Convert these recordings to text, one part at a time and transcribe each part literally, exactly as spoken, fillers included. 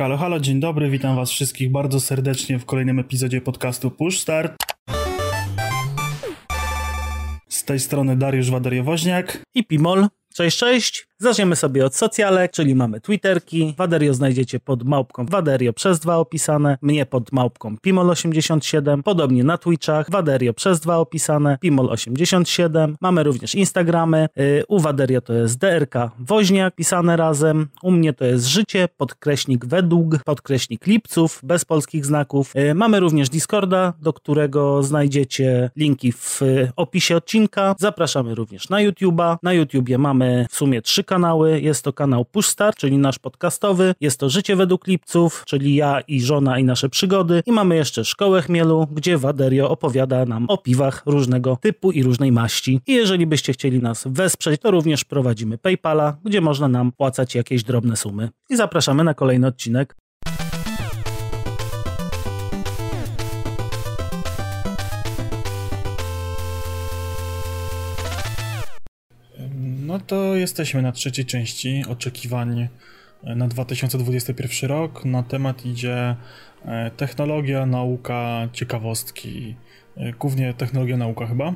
Halo, halo, dzień dobry, witam was wszystkich bardzo serdecznie w kolejnym epizodzie podcastu Push Start. Z tej strony Dariusz Wader Woźniak i Pimol. Cześć, cześć. Zaczniemy sobie od socjalek, czyli mamy Twitterki. Waderio znajdziecie pod małpką Waderio przez dwa opisane, mnie pod małpką Pimol osiemdziesiąt siedem, podobnie na Twitchach Waderio przez dwa opisane, Pimol osiemdziesiąt siedem. Mamy również Instagramy, u Waderio to jest D R K Woźniak, pisane razem, u mnie to jest Życie, podkreśnik Według, podkreśnik Lipców, bez polskich znaków. Mamy również Discorda, do którego znajdziecie linki w opisie odcinka. Zapraszamy również na YouTube'a. Na YouTubie mamy w sumie trzy kanały. Jest to kanał Push Start, czyli nasz podcastowy. Jest to Życie Według Lipców, czyli ja i żona i nasze przygody. I mamy jeszcze Szkołę Chmielu, gdzie Waderio opowiada nam o piwach różnego typu i różnej maści. I jeżeli byście chcieli nas wesprzeć, to również prowadzimy PayPala, gdzie można nam płacać jakieś drobne sumy. I zapraszamy na kolejny odcinek. No to jesteśmy na trzeciej części oczekiwań na dwa tysiące dwudziesty pierwszy rok. Na temat idzie technologia, nauka, ciekawostki. Głównie technologia, nauka chyba.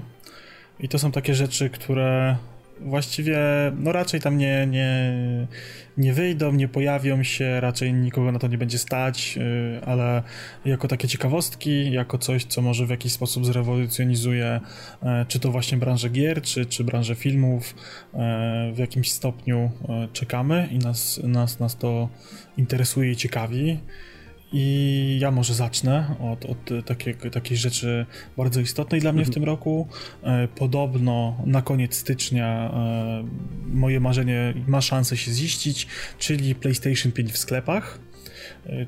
I to są takie rzeczy, które właściwie no raczej tam nie, nie, nie wyjdą, nie pojawią się, raczej nikogo na to nie będzie stać, ale jako takie ciekawostki, jako coś, co może w jakiś sposób zrewolucjonizuje czy to właśnie branżę gier, czy, czy branżę filmów, w jakimś stopniu czekamy i nas, nas, nas to interesuje i ciekawi. I ja może zacznę od, od takiej, takiej rzeczy bardzo istotnej dla mnie w tym roku. Podobno na koniec stycznia moje marzenie ma szansę się ziścić, czyli PlayStation pięć w sklepach.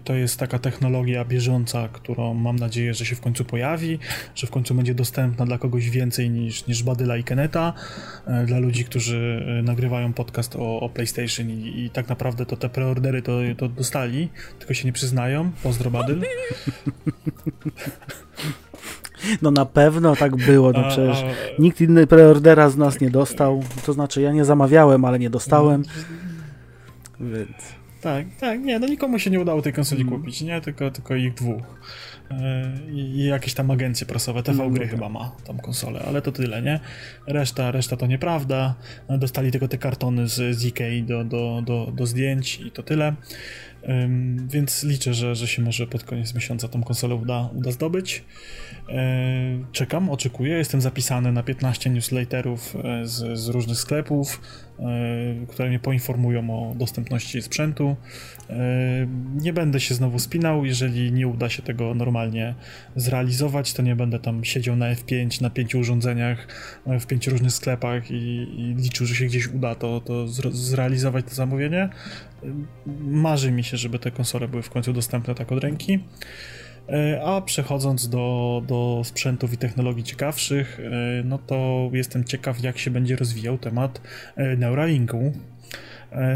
To jest taka technologia bieżąca, którą mam nadzieję, że się w końcu pojawi, że w końcu będzie dostępna dla kogoś więcej niż, niż Badyla i Keneta, dla ludzi, którzy nagrywają podcast o, o PlayStation i, i tak naprawdę to te preordery to, to dostali, tylko się nie przyznają. Pozdro Badyl. No na pewno tak było, no przecież nikt inny preordera z nas nie dostał, to znaczy ja nie zamawiałem, ale nie dostałem, więc... Tak, tak, nie, no nikomu się nie udało tej konsoli mm. kupić, nie, tylko, tylko ich dwóch. Yy, I jakieś tam agencje prasowe, T V mm, Gry okay. chyba ma tam konsolę, ale to tyle, nie? Reszta, reszta to nieprawda, dostali tylko te kartony z, z Ikei do, do, do, do zdjęć i to tyle. Yy, więc liczę, że, że się może pod koniec miesiąca tą konsolę uda, uda zdobyć. Yy, czekam, oczekuję, jestem zapisany na piętnaście newsletterów z, z różnych sklepów, które mnie poinformują o dostępności sprzętu. Nie będę się znowu spinał, jeżeli nie uda się tego normalnie zrealizować, to nie będę tam siedział na F pięć, na pięciu urządzeniach, w pięciu różnych sklepach i, i liczył, że się gdzieś uda to, to zrealizować to zamówienie. Marzy mi się, żeby te konsole były w końcu dostępne tak od ręki. A przechodząc do, do sprzętów i technologii ciekawszych, no to jestem ciekaw, jak się będzie rozwijał temat Neuralinku.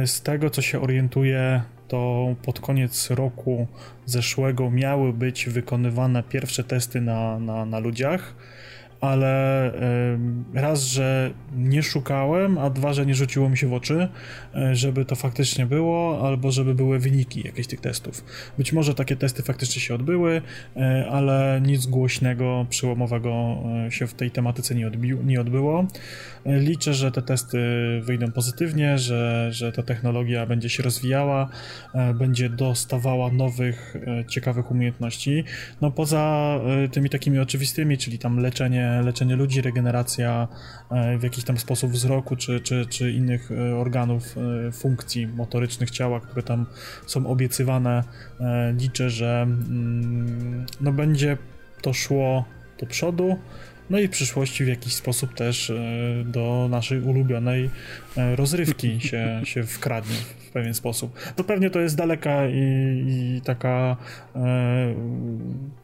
Z tego, co się orientuję, to pod koniec roku zeszłego miały być wykonywane pierwsze testy na, na, na ludziach, ale raz, że nie szukałem, a dwa, że nie rzuciło mi się w oczy, żeby to faktycznie było, albo żeby były wyniki jakichś tych testów. Być może takie testy faktycznie się odbyły, ale nic głośnego, przełomowego się w tej tematyce nie, odbi- nie odbyło. Liczę, że te testy wyjdą pozytywnie, że, że ta technologia będzie się rozwijała, będzie dostawała nowych, ciekawych umiejętności. No poza tymi takimi oczywistymi, czyli tam leczenie leczenie ludzi, regeneracja w jakiś tam sposób wzroku czy, czy, czy innych organów, funkcji motorycznych ciała, które tam są obiecywane. Liczę, że no będzie to szło do przodu, no i w przyszłości w jakiś sposób też do naszej ulubionej rozrywki się, się wkradnie w pewien sposób. To pewnie to jest daleka i, i taka e,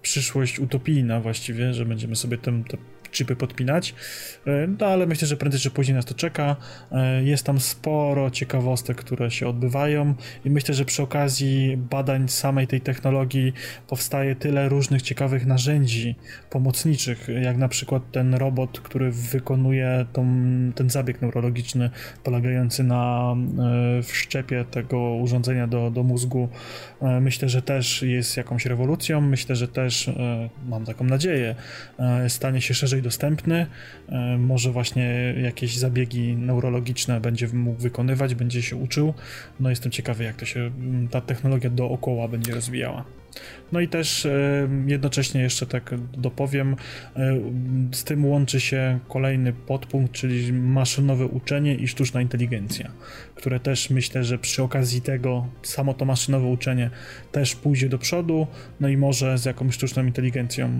przyszłość utopijna właściwie, że będziemy sobie tym, tym chipy podpinać, no ale myślę, że prędzej czy później nas to czeka. Jest tam sporo ciekawostek, które się odbywają i myślę, że przy okazji badań samej tej technologii powstaje tyle różnych ciekawych narzędzi pomocniczych, jak na przykład ten robot, który wykonuje tą, ten zabieg neurologiczny polegający na wszczepie tego urządzenia do, do mózgu. Myślę, że też jest jakąś rewolucją, myślę, że też, mam taką nadzieję, stanie się szerzej dostępny, może właśnie jakieś zabiegi neurologiczne będzie mógł wykonywać, będzie się uczył, no jestem ciekawy, jak to się ta technologia dookoła będzie rozwijała. No i też jednocześnie jeszcze tak dopowiem, z tym łączy się kolejny podpunkt, czyli maszynowe uczenie i sztuczna inteligencja, które też myślę, że przy okazji tego samo to maszynowe uczenie też pójdzie do przodu, no i może z jakąś sztuczną inteligencją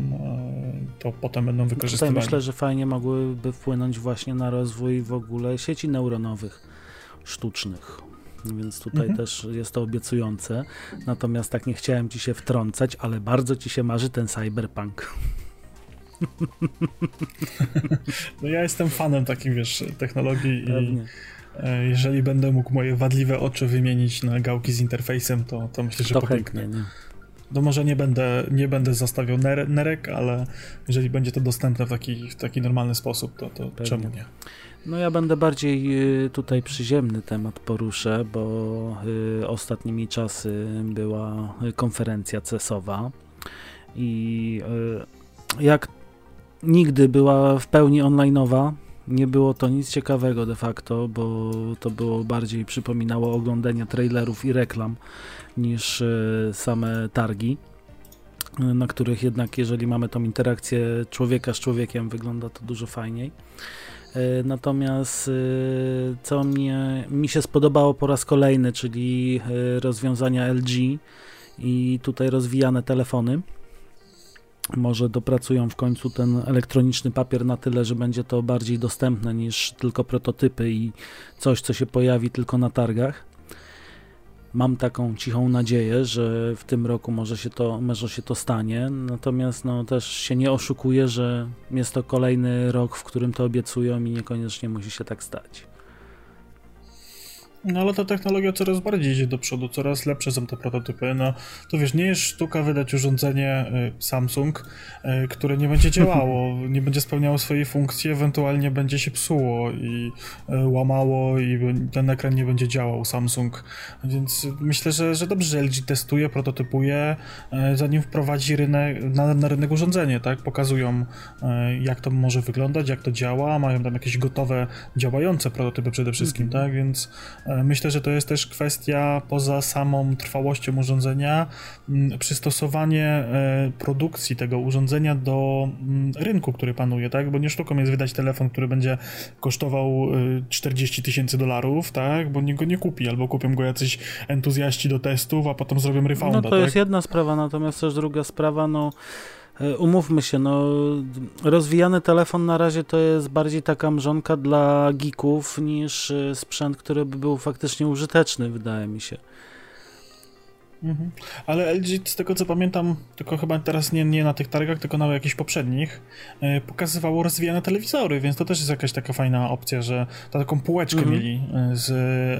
to potem będą wykorzystywane. Tutaj myślę, że fajnie mogłyby wpłynąć właśnie na rozwój w ogóle sieci neuronowych sztucznych. Więc tutaj mhm. też jest to obiecujące. Natomiast tak nie chciałem ci się wtrącać, ale bardzo ci się marzy ten cyberpunk. No ja jestem fanem takich, wiesz, technologii. Pewnie. I jeżeli będę mógł moje wadliwe oczy wymienić na gałki z interfejsem, to, to myślę, że to popęknę. Chętnie, nie? No może nie będę, nie będę zostawiał ner- nerek, ale jeżeli będzie to dostępne w taki, w taki normalny sposób, to, to czemu nie? No ja będę bardziej tutaj przyziemny temat poruszę, bo ostatnimi czasy była konferencja cesowa i jak nigdy była w pełni online'owa, nie było to nic ciekawego de facto, bo to było bardziej przypominało oglądanie trailerów i reklam niż same targi, na których jednak jeżeli mamy tą interakcję człowieka z człowiekiem, wygląda to dużo fajniej. Natomiast co mnie, mi się spodobało po raz kolejny, czyli rozwiązania L G i tutaj rozwijane telefony. Może dopracują w końcu ten elektroniczny papier na tyle, że będzie to bardziej dostępne niż tylko prototypy i coś, co się pojawi tylko na targach. Mam taką cichą nadzieję, że w tym roku może się to, może się to stanie, natomiast no, też się nie oszukuję, że jest to kolejny rok, w którym to obiecują i niekoniecznie musi się tak stać. No ale ta technologia coraz bardziej idzie do przodu, coraz lepsze są te prototypy, no to wiesz, nie jest sztuka wydać urządzenie Samsung, które nie będzie działało, nie będzie spełniało swojej funkcji, ewentualnie będzie się psuło i łamało i ten ekran nie będzie działał Samsung, więc myślę, że, że dobrze, że L G testuje, prototypuje, zanim wprowadzi rynek, na, na rynek urządzenie, tak, pokazują jak to może wyglądać, jak to działa, mają tam jakieś gotowe, działające prototypy przede wszystkim, tak, więc myślę, że to jest też kwestia poza samą trwałością urządzenia, przystosowanie produkcji tego urządzenia do rynku, który panuje, tak? Bo nie sztuką jest wydać telefon, który będzie kosztował czterdzieści tysięcy dolarów, tak? Bo nikt go nie kupi, albo kupią go jacyś entuzjaści do testów, a potem zrobią refounda. No to tak? Jest jedna sprawa, natomiast też druga sprawa, no umówmy się, no rozwijany telefon na razie to jest bardziej taka mrzonka dla geeków niż sprzęt, który by był faktycznie użyteczny, wydaje mi się. Mhm. Ale L G, z tego co pamiętam, tylko chyba teraz nie, nie na tych targach, tylko na jakichś poprzednich, yy, pokazywało rozwijane telewizory, więc to też jest jakaś taka fajna opcja, że taką półeczkę mhm. mieli z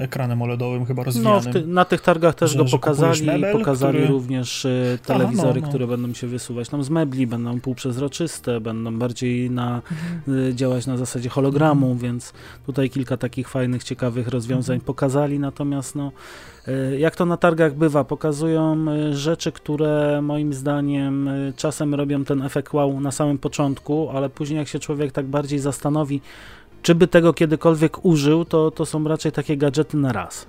ekranem OLEDowym chyba rozwijanym. No, ty- na tych targach też że, go pokazali mebel, i pokazali który... również yy, telewizory, Aha, no, no. które będą się wysuwać tam z mebli, będą półprzezroczyste, będą bardziej na, mhm. yy, działać na zasadzie hologramu, mhm. więc tutaj kilka takich fajnych, ciekawych rozwiązań mhm. pokazali, natomiast no jak to na targach bywa, pokazują rzeczy, które moim zdaniem czasem robią ten efekt wow na samym początku, ale później jak się człowiek tak bardziej zastanowi, czy by tego kiedykolwiek użył, to, to są raczej takie gadżety na raz.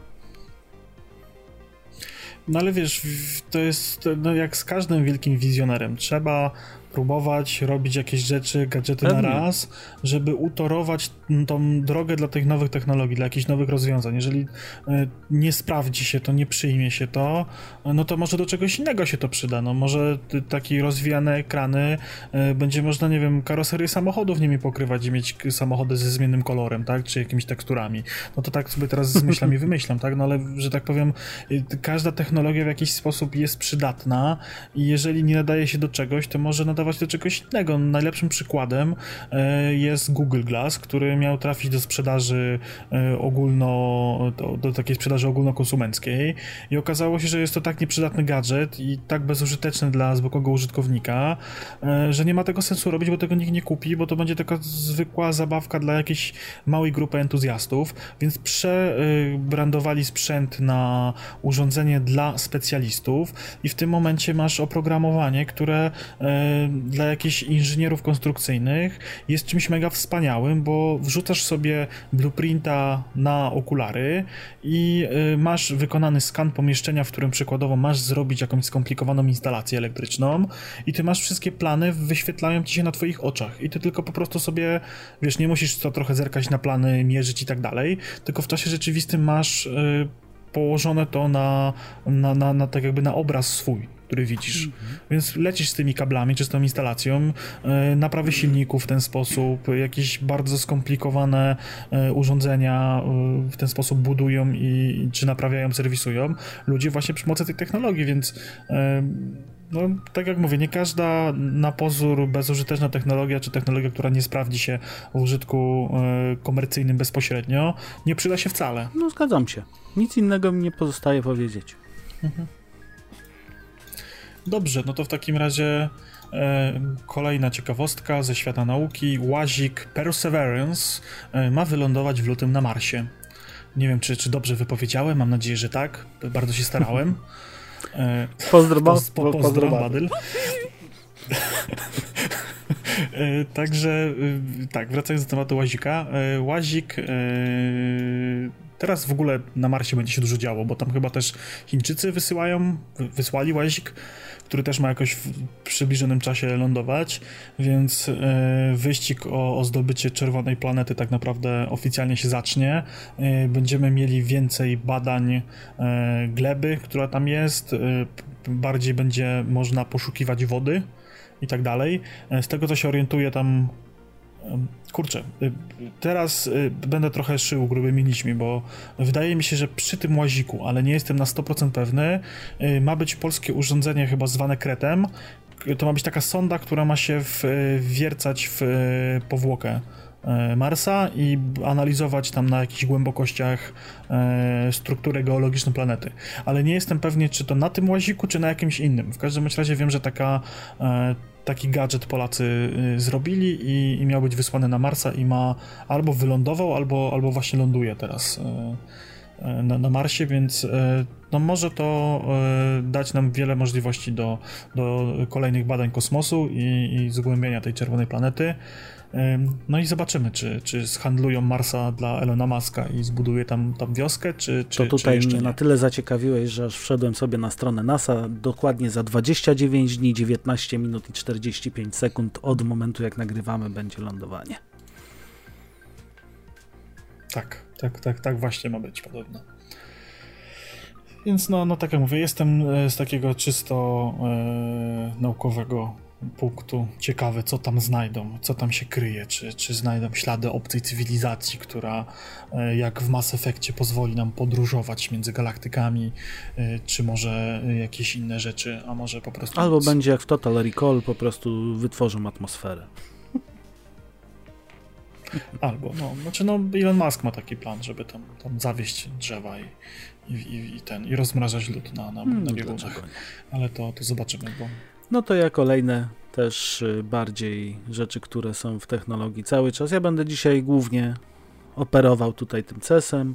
No ale wiesz, to jest no jak z każdym wielkim wizjonerem, trzeba próbować robić jakieś rzeczy, gadżety Pewnie. na raz, żeby utorować tą drogę dla tych nowych technologii, dla jakichś nowych rozwiązań. Jeżeli nie sprawdzi się to, nie przyjmie się to, no to może do czegoś innego się to przyda. No może takie rozwijane ekrany będzie można, nie wiem, karoserię samochodów nimi pokrywać i mieć samochody ze zmiennym kolorem, tak, czy jakimiś teksturami. No to tak sobie teraz zmyślam i wymyślam, tak, no ale, że tak powiem, każda technologia w jakiś sposób jest przydatna i jeżeli nie nadaje się do czegoś, to może nadawać wykorzystywać do czegoś innego. Najlepszym przykładem jest Google Glass, który miał trafić do sprzedaży ogólno, do, do takiej sprzedaży ogólnokonsumenckiej i okazało się, że jest to tak nieprzydatny gadżet i tak bezużyteczny dla zwykłego użytkownika, że nie ma tego sensu robić, bo tego nikt nie kupi, bo to będzie taka zwykła zabawka dla jakiejś małej grupy entuzjastów, więc przebrandowali sprzęt na urządzenie dla specjalistów i w tym momencie masz oprogramowanie, które dla jakichś inżynierów konstrukcyjnych jest czymś mega wspaniałym, bo wrzucasz sobie blueprinta na okulary i masz wykonany skan pomieszczenia, w którym przykładowo masz zrobić jakąś skomplikowaną instalację elektryczną i ty masz wszystkie plany, wyświetlają ci się na twoich oczach i ty tylko po prostu sobie, wiesz, nie musisz co trochę zerkać na plany, mierzyć i tak dalej, tylko w czasie rzeczywistym masz yy, położone to na, na, na, na tak jakby na obraz swój, który widzisz. Mm-hmm. Więc lecisz z tymi kablami czy z tą instalacją, e, naprawy silników w ten sposób, jakieś bardzo skomplikowane e, urządzenia e, w ten sposób budują i czy naprawiają, serwisują ludzie właśnie przy pomocy tej technologii, więc e, no, tak jak mówię, nie każda na pozór bezużyteczna technologia, czy technologia, która nie sprawdzi się w użytku e, komercyjnym bezpośrednio, nie przyda się wcale. No zgadzam się. Nic innego mi nie pozostaje powiedzieć. Mhm. Dobrze, no to w takim razie e, kolejna ciekawostka ze świata nauki. Łazik Perseverance e, ma wylądować w lutym na Marsie. Nie wiem, czy, czy dobrze wypowiedziałem, mam nadzieję, że tak. Bardzo się starałem. E, Pozdro, po, po, pozdro Badyl. Także tak, wracając do tematu Łazika. Łazik... E, Teraz w ogóle na Marsie będzie się dużo działo, bo tam chyba też Chińczycy wysyłają, wysłali łazik, który też ma jakoś w przybliżonym czasie lądować, więc wyścig o, o zdobycie czerwonej planety tak naprawdę oficjalnie się zacznie. Będziemy mieli więcej badań gleby, która tam jest, bardziej będzie można poszukiwać wody i tak dalej. Z tego co się orientuję tam... Kurczę, teraz będę trochę szył grubymi nićmi, bo wydaje mi się, że przy tym łaziku, ale nie jestem na sto procent pewny, ma być polskie urządzenie chyba zwane kretem. To ma być taka sonda, która ma się wwiercać w powłokę Marsa i analizować tam na jakichś głębokościach strukturę geologiczną planety. Ale nie jestem pewny, czy to na tym łaziku, czy na jakimś innym. W każdym razie wiem, że taka... Taki gadżet Polacy zrobili i, i miał być wysłany na Marsa i ma albo wylądował, albo, albo właśnie ląduje teraz na, na Marsie, więc no może to dać nam wiele możliwości do, do kolejnych badań kosmosu i, i zgłębienia tej czerwonej planety. No i zobaczymy, czy, czy zhandlują Marsa dla Elona Muska i zbuduje tam, tam wioskę, czy, czy, to tutaj czy jeszcze mnie nie. Na tyle zaciekawiłeś, że aż wszedłem sobie na stronę NASA. Dokładnie za dwadzieścia dziewięć dni, dziewiętnaście minut i czterdzieści pięć sekund od momentu, jak nagrywamy, będzie lądowanie. Tak, tak, tak, tak właśnie ma być podobno. Więc no, no tak jak mówię, jestem z takiego czysto yy, naukowego punktu ciekawy, co tam znajdą, co tam się kryje, czy, czy znajdą ślady obcej cywilizacji, która jak w Mass Effectie pozwoli nam podróżować między galaktykami, czy może jakieś inne rzeczy, a może po prostu... Albo nic. Będzie jak w Total Recall, po prostu wytworzą atmosferę. Albo, no, znaczy no Elon Musk ma taki plan, żeby tam, tam zawieść drzewa i, i, i ten, i rozmrażać lód na, na, hmm, na biegunach. Ale to, to zobaczymy, bo... No to ja kolejne też bardziej rzeczy, które są w technologii cały czas. Ja będę dzisiaj głównie operował tutaj tym C E S-em,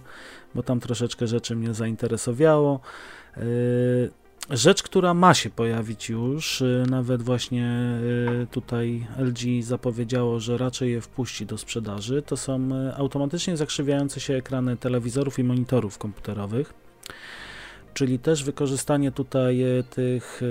bo tam troszeczkę rzeczy mnie zainteresowało. Rzecz, która ma się pojawić już, nawet właśnie tutaj L G zapowiedziało, że raczej je wpuści do sprzedaży, to są automatycznie zakrzywiające się ekrany telewizorów i monitorów komputerowych. Czyli też wykorzystanie tutaj tych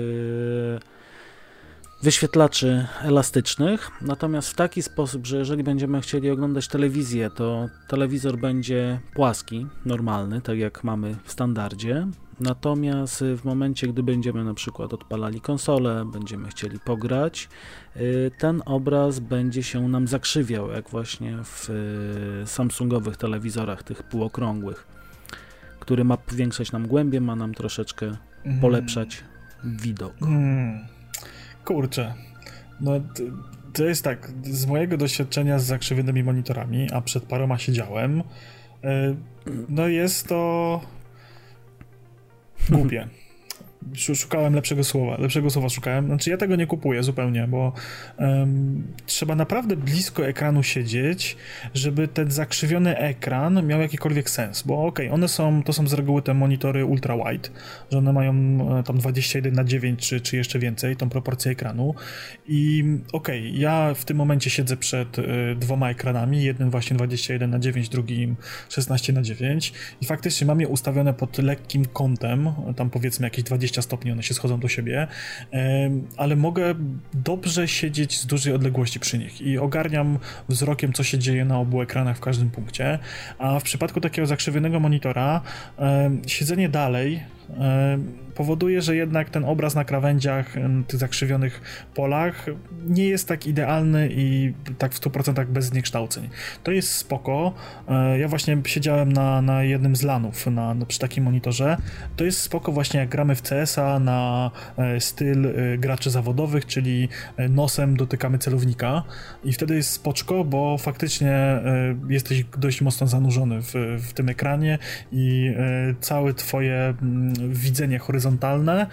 wyświetlaczy elastycznych, natomiast w taki sposób, że jeżeli będziemy chcieli oglądać telewizję, to telewizor będzie płaski, normalny, tak jak mamy w standardzie, natomiast w momencie, gdy będziemy na przykład odpalali konsolę, będziemy chcieli pograć, ten obraz będzie się nam zakrzywiał, jak właśnie w samsungowych telewizorach, tych półokrągłych, który ma powiększać nam głębię, ma nam troszeczkę polepszać mm. widok. Mm. Kurczę, No to, to jest tak, z mojego doświadczenia z zakrzywionymi monitorami, a przed paroma siedziałem, no jest to głupie. Szukałem lepszego słowa, lepszego słowa szukałem, znaczy ja tego nie kupuję zupełnie, bo um, trzeba naprawdę blisko ekranu siedzieć, żeby ten zakrzywiony ekran miał jakikolwiek sens, bo okej, okay, one są, to są z reguły te monitory ultra wide, że one mają tam dwadzieścia jeden na dziewięć czy, czy jeszcze więcej, tą proporcję ekranu i okej, okay, ja w tym momencie siedzę przed y, dwoma ekranami, jednym właśnie dwadzieścia jeden na dziewięć, drugim szesnaście na dziewięć i faktycznie mam je ustawione pod lekkim kątem, tam powiedzmy jakieś dwadzieścia stopni, one się schodzą do siebie, ale mogę dobrze siedzieć z dużej odległości przy nich i ogarniam wzrokiem, co się dzieje na obu ekranach w każdym punkcie, a w przypadku takiego zakrzywionego monitora siedzenie dalej powoduje, że jednak ten obraz na krawędziach, tych zakrzywionych polach nie jest tak idealny i tak w stu procentach bez zniekształceń. To jest spoko. Ja właśnie siedziałem na, na jednym z lanów na, na, przy takim monitorze. To jest spoko właśnie jak gramy w C S a na styl graczy zawodowych, czyli nosem dotykamy celownika i wtedy jest spoczko, bo faktycznie jesteś dość mocno zanurzony w, w tym ekranie i całe twoje widzenie horyzontalne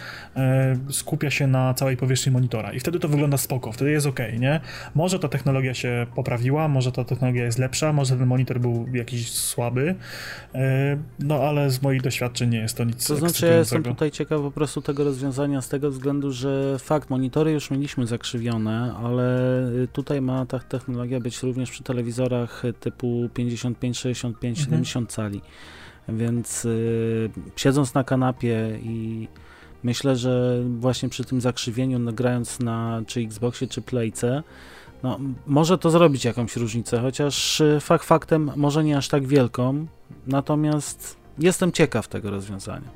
skupia się na całej powierzchni monitora i wtedy to wygląda spoko, wtedy jest okej, nie? Może ta technologia się poprawiła, może ta technologia jest lepsza, może ten monitor był jakiś słaby, no ale z moich doświadczeń nie jest to nic. To znaczy ja jestem tutaj ciekaw po prostu tego rozwiązania z tego względu, że fakt, monitory już mieliśmy zakrzywione, ale tutaj ma ta technologia być również przy telewizorach typu pięćdziesiąt pięć, sześćdziesiąt pięć, mhm. siedemdziesiąt cali. Więc y, siedząc na kanapie i myślę, że właśnie przy tym zakrzywieniu, no, grając na czy Xboxie, czy Playce, no, może to zrobić jakąś różnicę, chociaż y, fakt faktem może nie aż tak wielką, natomiast jestem ciekaw tego rozwiązania.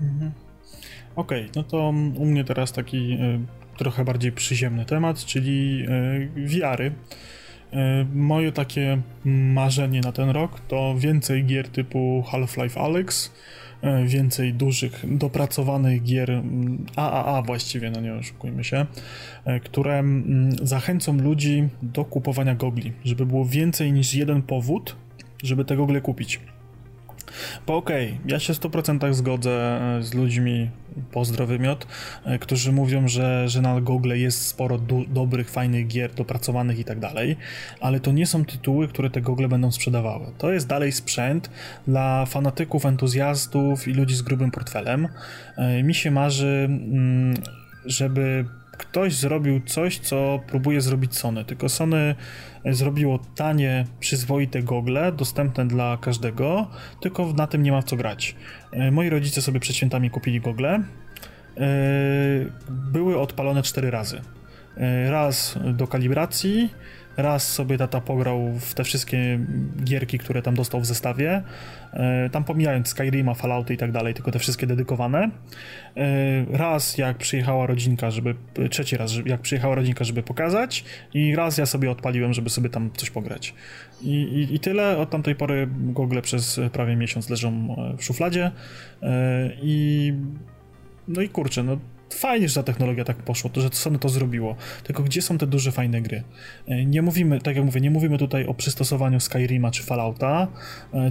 Mhm. Okej, okay, no to u mnie teraz taki y, trochę bardziej przyziemny temat, czyli y, V R-y. Moje takie marzenie na ten rok to więcej gier typu Half-Life Alyx, więcej dużych, dopracowanych gier triple A właściwie, no nie oszukujmy się, które zachęcą ludzi do kupowania gogli, żeby było więcej niż jeden powód, żeby te gogle kupić. Bo okej, okay, ja się w stu procentach zgodzę z ludźmi, pozdro wymiot, którzy mówią, że, że na Google jest sporo do, dobrych, fajnych gier, dopracowanych i tak dalej, ale to nie są tytuły, które te Google będą sprzedawały. To jest dalej sprzęt dla fanatyków, entuzjastów i ludzi z grubym portfelem. Mi się marzy, żeby ktoś zrobił coś, co próbuje zrobić Sony, tylko Sony zrobiło tanie, przyzwoite gogle, dostępne dla każdego, tylko na tym nie ma w co grać. Moi rodzice sobie przed świętami kupili gogle, były odpalone cztery razy. Raz do kalibracji, raz sobie tata pograł w te wszystkie gierki, które tam dostał w zestawie, tam pomijając Skyrima, Fallouty i tak dalej, tylko te wszystkie dedykowane. Raz jak przyjechała rodzinka, żeby, trzeci raz jak przyjechała rodzinka, żeby pokazać i raz ja sobie odpaliłem, żeby sobie tam coś pograć. I, i, i tyle, od tamtej pory gogle przez prawie miesiąc leżą w szufladzie i no i kurczę, no fajnie, że ta technologia tak poszła, to, że Sony to zrobiło, tylko gdzie są te duże, fajne gry? Nie mówimy, tak jak mówię, nie mówimy tutaj o przystosowaniu Skyrima czy Fallouta,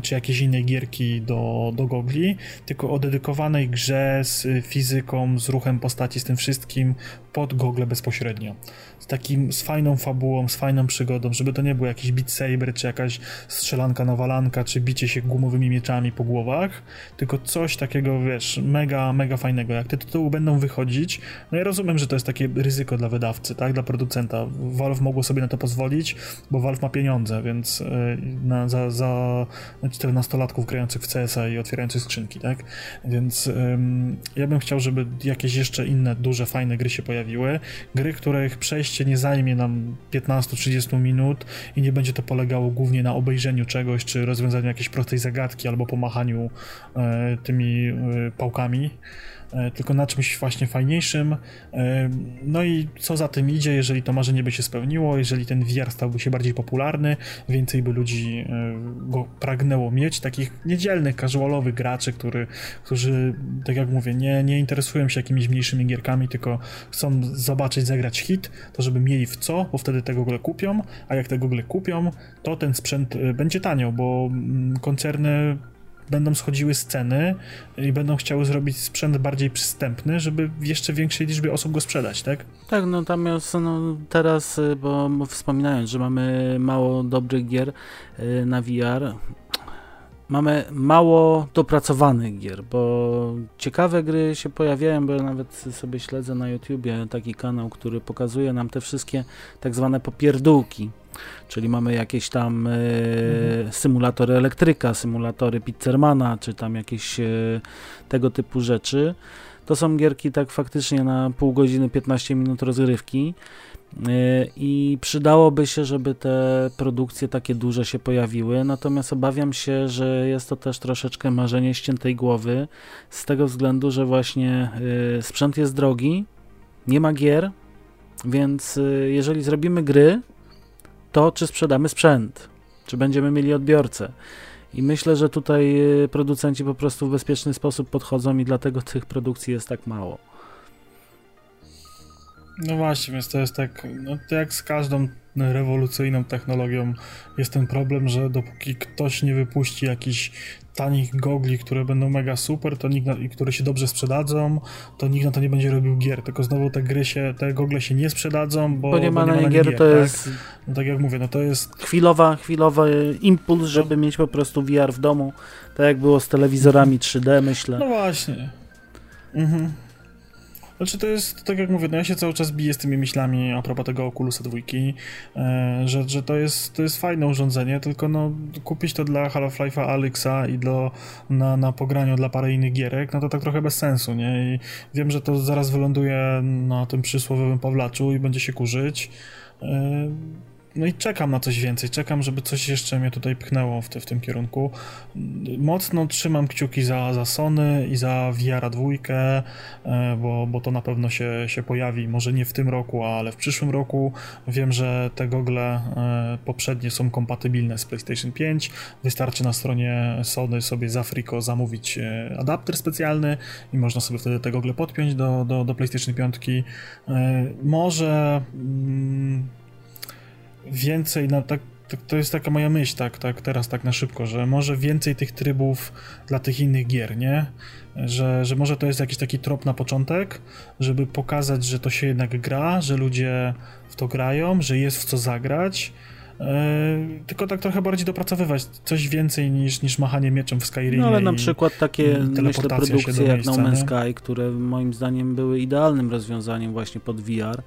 czy jakiejś innej gierki do, do gogli, tylko o dedykowanej grze z fizyką, z ruchem postaci, z tym wszystkim pod gogle bezpośrednio. Z takim, z fajną fabułą, z fajną przygodą, żeby to nie był jakiś Beat Saber, czy jakaś strzelanka na walanka, czy bicie się gumowymi mieczami po głowach, tylko coś takiego, wiesz, mega, mega fajnego. Jak te tytuły będą wychodzić, no ja rozumiem, że to jest takie ryzyko dla wydawcy, tak, dla producenta. Valve mogło sobie na to pozwolić, bo Valve ma pieniądze, więc na, za, za czternastolatków grających w C S a i otwierających skrzynki, tak, więc ym, ja bym chciał, żeby jakieś jeszcze inne duże, fajne gry się pojawiły, gry, których przejście nie zajmie nam piętnaście do trzydziestu minut i nie będzie to polegało głównie na obejrzeniu czegoś, czy rozwiązaniu jakiejś prostej zagadki, albo pomachaniu y, tymi y, pałkami. tylko na czymś właśnie fajniejszym. No i co za tym idzie, jeżeli to marzenie by się spełniło, jeżeli ten V R stałby się bardziej popularny, więcej by ludzi go pragnęło mieć, takich niedzielnych, casualowych graczy, który, którzy, tak jak mówię, nie, nie interesują się jakimiś mniejszymi gierkami, tylko chcą zobaczyć, zagrać hit, to żeby mieli w co, bo wtedy te gogle kupią, a jak te gogle kupią, to ten sprzęt będzie tanio, bo koncerny będą schodziły z ceny i będą chciały zrobić sprzęt bardziej przystępny, żeby jeszcze większej liczbie osób go sprzedać, tak? Tak, no natomiast no, teraz, bo wspominając, że mamy mało dobrych gier na V R, mamy mało dopracowanych gier, bo ciekawe gry się pojawiają, bo ja nawet sobie śledzę na YouTubie taki kanał, który pokazuje nam te wszystkie tak zwane popierdółki. Czyli mamy jakieś tam e, symulatory elektryka, symulatory pizzermana, czy tam jakieś e, tego typu rzeczy. To są gierki tak faktycznie na pół godziny, piętnaście minut rozgrywki e, i przydałoby się, żeby te produkcje takie duże się pojawiły, natomiast obawiam się, że jest to też troszeczkę marzenie ściętej głowy z tego względu, że właśnie e, sprzęt jest drogi, nie ma gier, więc e, jeżeli zrobimy gry, to czy sprzedamy sprzęt, czy będziemy mieli odbiorcę. I myślę, że tutaj producenci po prostu w bezpieczny sposób podchodzą i dlatego tych produkcji jest tak mało. No właśnie, więc to jest tak, no to jak z każdą rewolucyjną technologią jest ten problem, że dopóki ktoś nie wypuści jakichś tanich gogli, które będą mega super, to nikt na, i które się dobrze sprzedadzą, to nikt na to nie będzie robił gier, tylko znowu te gry się, te gogle się nie sprzedadzą, bo, bo nie ma na nie gier, to tak? Jest... No tak jak mówię, no to jest... Chwilowa, chwilowy impuls, żeby no. mieć po prostu V R w domu, tak jak było z telewizorami trzy D, myślę. No właśnie. Mhm. Znaczy to jest, tak jak mówię, no ja się cały czas biję z tymi myślami a propos tego Oculusa dwójki, że, że to jest to jest fajne urządzenie, tylko no kupić to dla Half-Life'a Alyxa i do, na, na pograniu dla parę innych gierek, no to tak trochę bez sensu, nie? I wiem, że to zaraz wyląduje na tym przysłowiowym Pawlaczu i będzie się kurzyć. No i czekam na coś więcej, czekam, żeby coś jeszcze mnie tutaj pchnęło w, te, w tym kierunku. Mocno trzymam kciuki za, za Sony i za V R dwójkę, bo, bo to na pewno się, się pojawi, może nie w tym roku, ale w przyszłym roku. Wiem, że te gogle poprzednie są kompatybilne z PlayStation pięć, wystarczy na stronie Sony sobie za friko zamówić adapter specjalny i można sobie wtedy te gogle podpiąć do, do, do PlayStation pięć. Może... Mm, więcej, no tak, to jest taka moja myśl, tak, tak, teraz tak na szybko, że może więcej tych trybów dla tych innych gier, nie? Że, że może to jest jakiś taki trop na początek, żeby pokazać, że to się jednak gra, że ludzie w to grają, że jest w co zagrać, yy, tylko tak trochę bardziej dopracowywać, coś więcej niż, niż machanie mieczem w Skyrimie. No ale na i, przykład takie, myślę, produkcje jak No Man's Sky, które moim zdaniem były idealnym rozwiązaniem właśnie pod V R,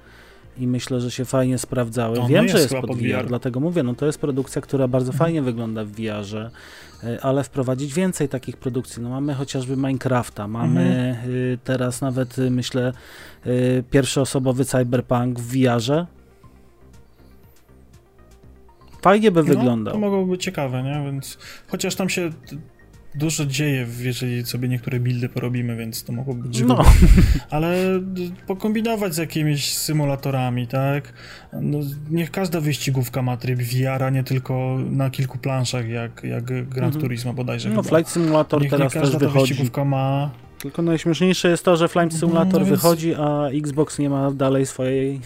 i myślę, że się fajnie sprawdzały. No, wiem, że jest, jest pod V R, V R, dlatego mówię, no to jest produkcja, która bardzo fajnie wygląda w V R-ze, ale wprowadzić więcej takich produkcji. No mamy chociażby Minecrafta, mamy mm-hmm. teraz nawet, myślę, pierwszoosobowy Cyberpunk w V R-ze. Fajnie by no, wyglądał. To mogłoby być ciekawe, nie? Więc chociaż tam się... Dużo dzieje, jeżeli sobie niektóre buildy porobimy, więc to mogło być no. Ale pokombinować z jakimiś symulatorami, tak? No, niech każda wyścigówka ma tryb V R-a, nie tylko na kilku planszach, jak, jak Gran mm-hmm. Turismo bodajże. No, chyba. Flight Simulator niech teraz nie każda też wychodzi. Wyścigówka ma... Tylko najśmieszniejsze jest to, że Flight Simulator no, więc... wychodzi, a Xbox nie ma dalej swojej,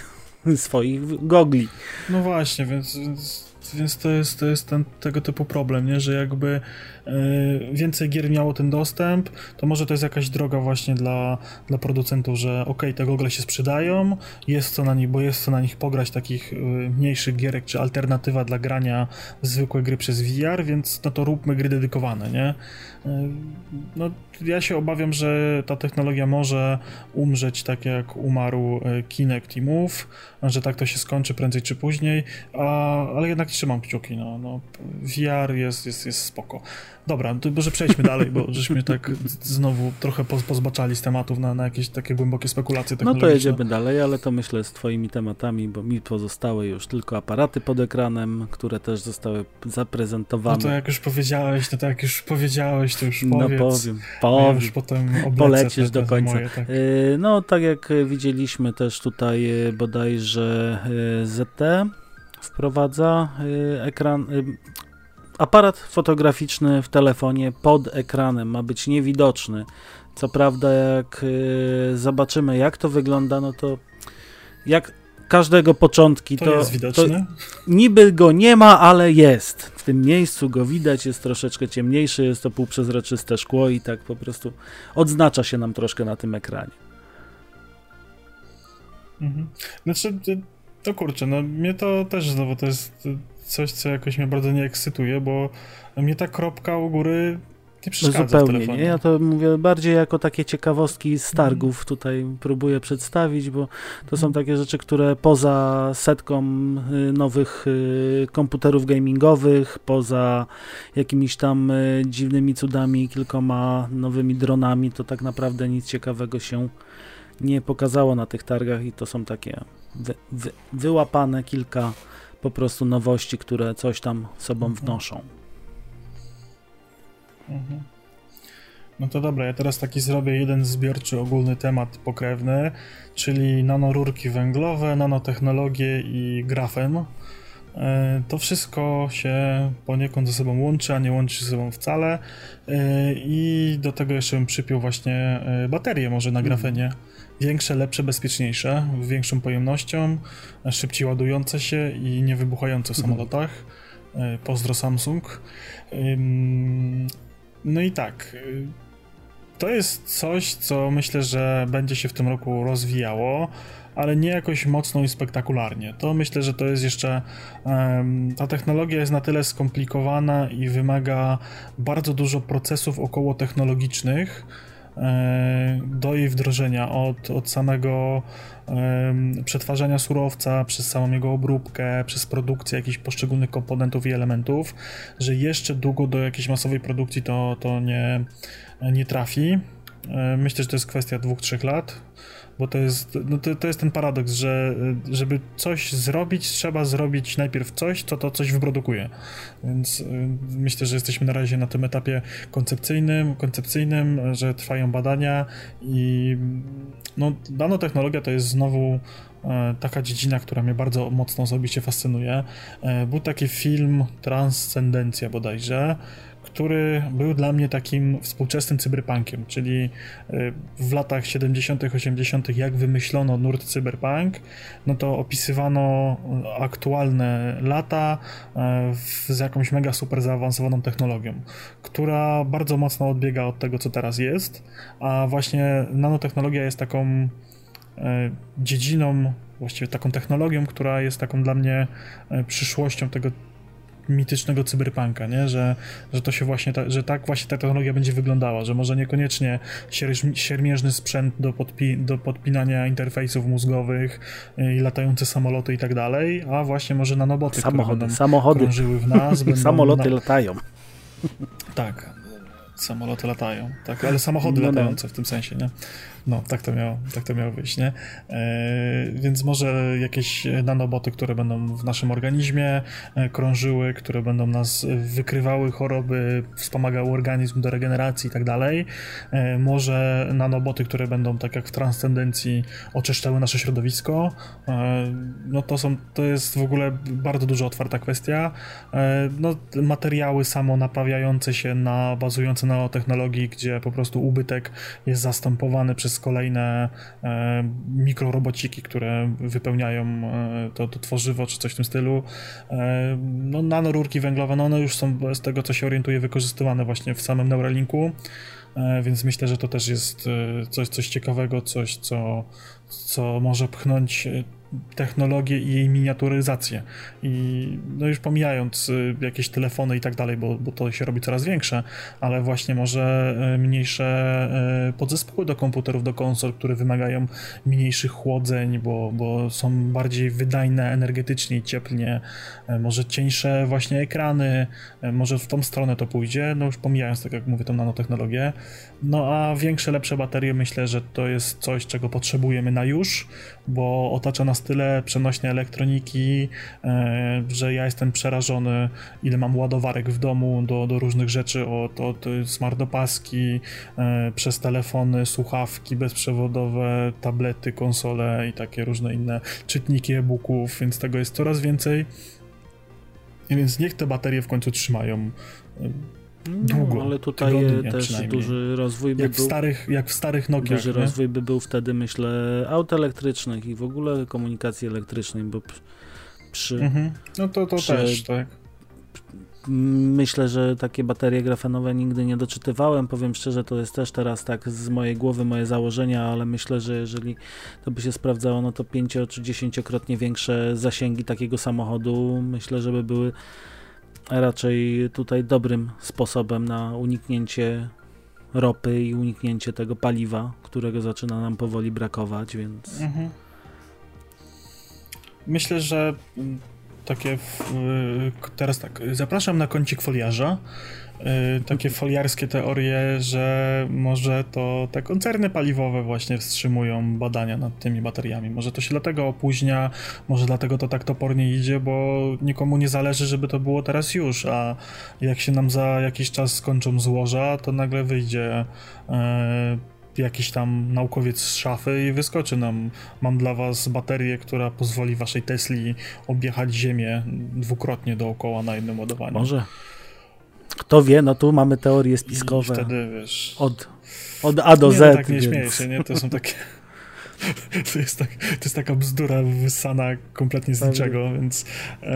swoich gogli. No właśnie, więc... więc... Więc to jest, to jest ten, tego typu problem, nie? Że jakby yy, więcej gier miało ten dostęp, to może to jest jakaś droga właśnie dla, dla producentów, że okej, te gogle się sprzedają, jest co na nich, bo jest co na nich pograć takich yy, mniejszych gierek, czy alternatywa dla grania w zwykłe gry przez V R, więc no to róbmy gry dedykowane, nie? Yy, no ja się obawiam, że ta technologia może umrzeć tak jak umarł Kinect i Move, że tak to się skończy prędzej czy później, a, ale jednak trzymam kciuki, no, no V R jest, jest, jest spoko. Dobra, no to może przejdźmy dalej, bo żeśmy tak znowu trochę pozbaczali z tematów na, na jakieś takie głębokie spekulacje technologiczne. No to jedziemy dalej, ale to myślę z twoimi tematami, bo mi pozostały już tylko aparaty pod ekranem, które też zostały zaprezentowane. No to jak już powiedziałeś, to tak już powiedziałeś, to już powiedz. No powiem, powiem. Ja już potem polecisz do końca. Moje, tak. No tak jak widzieliśmy też tutaj bodajże Z T wprowadza ekran... Aparat fotograficzny w telefonie pod ekranem ma być niewidoczny. Co prawda, jak y, zobaczymy, jak to wygląda, no to jak każdego początki, to, to jest widoczne. To niby go nie ma, ale jest. W tym miejscu go widać, jest troszeczkę ciemniejszy, jest to półprzezroczyste szkło i tak po prostu odznacza się nam troszkę na tym ekranie. Mhm. Znaczy, to kurczę, no mnie to też znowu to jest... coś, co jakoś mnie bardzo nie ekscytuje, bo mnie ta kropka u góry nie przeszkadza zupełnie, w telefonie. Nie? Ja to mówię bardziej jako takie ciekawostki z targów tutaj próbuję przedstawić, bo to są takie rzeczy, które poza setką nowych komputerów gamingowych, poza jakimiś tam dziwnymi cudami, kilkoma nowymi dronami, to tak naprawdę nic ciekawego się nie pokazało na tych targach i to są takie wy, wy, wyłapane kilka po prostu nowości, które coś tam sobą wnoszą. Mhm. No to dobra, ja teraz taki zrobię jeden zbiorczy ogólny temat pokrewny, czyli nanorurki węglowe, nanotechnologie i grafen. To wszystko się poniekąd ze sobą łączy, a nie łączy się ze sobą wcale i do tego jeszcze bym przypiął właśnie baterie może na grafenie. Większe, lepsze, bezpieczniejsze, z większą pojemnością, szybciej ładujące się i nie wybuchające w samolotach. Pozdro Samsung. No i tak, to jest coś, co myślę, że będzie się w tym roku rozwijało, ale nie jakoś mocno i spektakularnie. To myślę, że to jest jeszcze... Um, ta technologia jest na tyle skomplikowana i wymaga bardzo dużo procesów okołotechnologicznych um, do jej wdrożenia, od, od samego um, przetwarzania surowca, przez samą jego obróbkę, przez produkcję jakichś poszczególnych komponentów i elementów, że jeszcze długo do jakiejś masowej produkcji to, to nie, nie trafi. Um, myślę, że to jest kwestia dwóch-trzech lat. Bo to jest, no to, to jest ten paradoks, że żeby coś zrobić, trzeba zrobić najpierw coś, co to coś wyprodukuje. Więc y, myślę, że jesteśmy na razie na tym etapie koncepcyjnym, koncepcyjnym, że trwają badania i no, nanotechnologia to jest znowu y, taka dziedzina, która mnie bardzo mocno osobiście fascynuje. Y, był taki film Transcendencja bodajże, który był dla mnie takim współczesnym cyberpunkiem, czyli w latach siedemdziesiątych, osiemdziesiątych jak wymyślono nurt cyberpunk, no to opisywano aktualne lata z jakąś mega super zaawansowaną technologią, która bardzo mocno odbiega od tego, co teraz jest, a właśnie nanotechnologia jest taką dziedziną, właściwie taką technologią, która jest taką dla mnie przyszłością tego mitycznego cyberpunka, nie? Że, że to się właśnie, ta, że tak właśnie ta technologia będzie wyglądała, że może niekoniecznie siermiężny sprzęt do, podpi, do podpinania interfejsów mózgowych i latające samoloty i tak dalej, a właśnie może nanoboty, samochody, które będą samochody. krążyły w nas. Będą Samoloty na... latają. Tak, samoloty latają, tak, ale samochody no latające no. w tym sensie, nie? No, tak to miało, tak to miało wyjść, nie? Yy, więc może jakieś nanoboty, które będą w naszym organizmie krążyły, które będą nas wykrywały choroby, wspomagały organizm do regeneracji i tak dalej. Yy, może nanoboty, które będą, tak jak w Transcendencji, oczyszczały nasze środowisko. Yy, no to są, to jest w ogóle bardzo dużo otwarta kwestia. Yy, no, materiały samonaprawiające się, na, bazujące na technologii, gdzie po prostu ubytek jest zastępowany przez kolejne e, mikrorobociki, które wypełniają e, to, to tworzywo, czy coś w tym stylu. E, no, nanorurki węglowe, no one już są z tego, co się orientuję, wykorzystywane właśnie w samym Neuralinku, e, więc myślę, że to też jest e, coś, coś ciekawego, coś, co, co może pchnąć technologię i jej miniaturyzację. I no już pomijając jakieś telefony i tak dalej, bo, bo to się robi coraz większe, ale właśnie może mniejsze podzespoły do komputerów, do konsol, które wymagają mniejszych chłodzeń, bo, bo są bardziej wydajne energetycznie i cieplnie, może cieńsze właśnie ekrany, może w tą stronę to pójdzie, no już pomijając, tak jak mówię, tą nanotechnologię. No a większe, lepsze baterie, myślę, że to jest coś, czego potrzebujemy na już, bo otacza nas tyle przenośnej elektroniki, że ja jestem przerażony, ile mam ładowarek w domu do, do różnych rzeczy, od, od smartopaski, przez telefony, słuchawki bezprzewodowe, tablety, konsole i takie różne inne czytniki e-booków, więc tego jest coraz więcej. Więc niech te baterie w końcu trzymają długo, no, ale tutaj też duży rozwój by jak był... W starych, jak w starych Nokiach. Duży nie? rozwój by był wtedy, myślę, aut elektrycznych i w ogóle komunikacji elektrycznej, bo przy... Mhm. No to, to przy, też, tak. Myślę, że takie baterie grafenowe nigdy nie doczytywałem, powiem szczerze, to jest też teraz tak z mojej głowy moje założenia, ale myślę, że jeżeli to by się sprawdzało, no to pięcio czy dziesięciokrotnie większe zasięgi takiego samochodu, myślę, żeby były raczej tutaj dobrym sposobem na uniknięcie ropy i uniknięcie tego paliwa, którego zaczyna nam powoli brakować, więc... Mhm. Myślę, że takie... W... Teraz tak, zapraszam na kącik foliarza. Takie foliarskie teorie, że może to te koncerny paliwowe właśnie wstrzymują badania nad tymi bateriami. Może to się dlatego opóźnia, może dlatego to tak topornie idzie, bo nikomu nie zależy, żeby to było teraz już, a jak się nam za jakiś czas skończą złoża, to nagle wyjdzie yy, jakiś tam naukowiec z szafy i wyskoczy nam. Mam dla was baterię, która pozwoli waszej Tesli objechać Ziemię dwukrotnie dookoła na jednym ładowaniu. Może. Kto wie, no tu mamy teorie spiskowe. I wtedy, wiesz... Od, od A do nie, Z. No tak, nie więc... śmieję się, nie? To są takie... To jest, tak, to jest taka bzdura wyssana kompletnie z niczego, więc... Yy,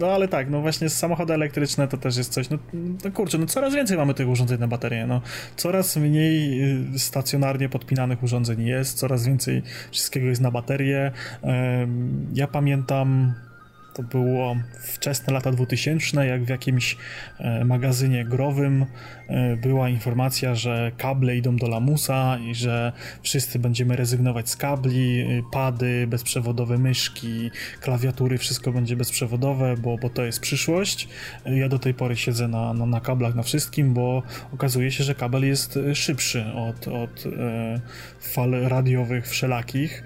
no ale tak, no właśnie samochody elektryczne to też jest coś, no, no kurczę, no coraz więcej mamy tych urządzeń na baterie, no. Coraz mniej stacjonarnie podpinanych urządzeń jest, coraz więcej wszystkiego jest na baterie. Yy, ja pamiętam... To było wczesne lata dwutysięczne, jak w jakimś magazynie growym była informacja, że kable idą do lamusa i że wszyscy będziemy rezygnować z kabli, pady, bezprzewodowe myszki, klawiatury, wszystko będzie bezprzewodowe, bo, bo to jest przyszłość. Ja do tej pory siedzę na, na, na kablach, na wszystkim, bo okazuje się, że kabel jest szybszy od, od fal radiowych wszelakich,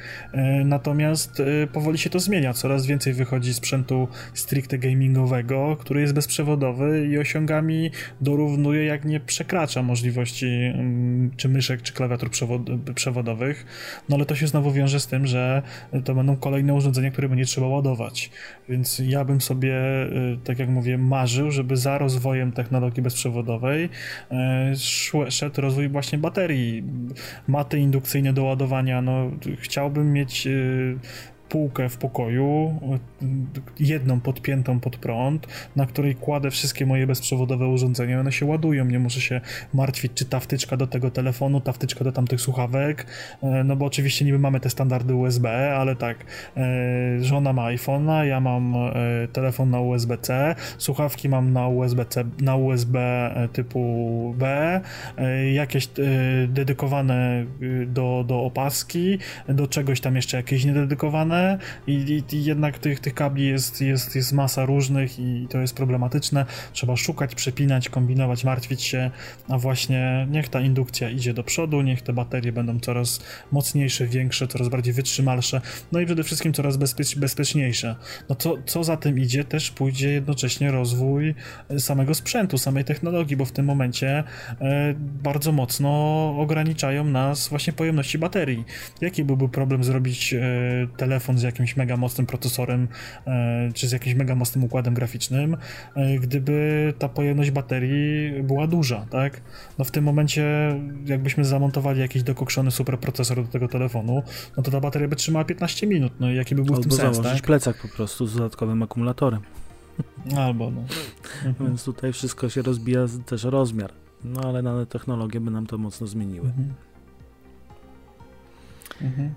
natomiast powoli się to zmienia, coraz więcej wychodzi sprzętu stricte gamingowego, który jest bezprzewodowy i osiągami dorównuje, jak nie przekracza możliwości czy myszek, czy klawiatur przewodowych, no ale to się znowu wiąże z tym, że to będą kolejne urządzenia, które będzie trzeba ładować, więc ja bym sobie, tak jak mówię, marzył, żeby za rozwojem technologii bezprzewodowej szedł rozwój właśnie baterii, maty indukcyjne do ładowania, no chciałbym mieć półkę w pokoju, jedną podpiętą pod prąd, na której kładę wszystkie moje bezprzewodowe urządzenia, one się ładują, nie muszę się martwić, czy ta wtyczka do tego telefonu, ta wtyczka do tamtych słuchawek, no bo oczywiście niby mamy te standardy U S B, ale tak, żona ma iPhone'a, ja mam telefon na U S B C, słuchawki mam na U S B C, na U S B typu B, jakieś dedykowane do, do opaski, do czegoś tam jeszcze jakieś niededykowane, I, i, i jednak tych, tych kabli jest, jest, jest masa różnych i to jest problematyczne. Trzeba szukać, przepinać, kombinować, martwić się, a właśnie niech ta indukcja idzie do przodu, niech te baterie będą coraz mocniejsze, większe, coraz bardziej wytrzymalsze, no i przede wszystkim coraz bezpiecz, bezpieczniejsze. No co, co za tym idzie, też pójdzie jednocześnie rozwój samego sprzętu, samej technologii, bo w tym momencie y, bardzo mocno ograniczają nas właśnie pojemności baterii. Jaki byłby problem zrobić y, telefon z jakimś mega mocnym procesorem czy z jakimś mega mocnym układem graficznym, gdyby ta pojemność baterii była duża, tak? No w tym momencie jakbyśmy zamontowali jakiś dokokszony super procesor do tego telefonu, no to ta bateria by trzymała piętnaście minut, no i jaki by był w tym sens, tak? Albo założyć plecak po prostu z dodatkowym akumulatorem. Albo, no. Mhm. Więc tutaj wszystko się rozbija, też rozmiar, no ale nanotechnologie by nam to mocno zmieniły. Mhm. Mhm.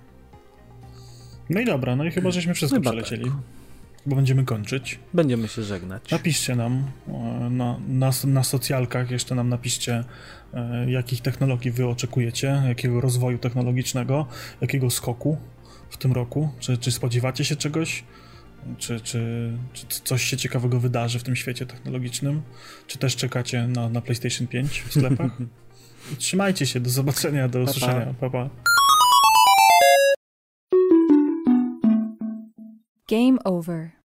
No i dobra, no i chyba żeśmy wszystko chyba przelecieli. Tak. Bo będziemy kończyć. Będziemy się żegnać. Napiszcie nam na, na, na socjalkach, jeszcze nam napiszcie, e, jakich technologii wy oczekujecie, jakiego rozwoju technologicznego, jakiego skoku w tym roku. Czy, czy spodziewacie się czegoś? Czy, czy, czy coś się ciekawego wydarzy w tym świecie technologicznym? Czy też czekacie na, na PlayStation pięć w sklepach? Trzymajcie się, do zobaczenia, do pa, usłyszenia. Pa, pa. Pa, pa. Game over.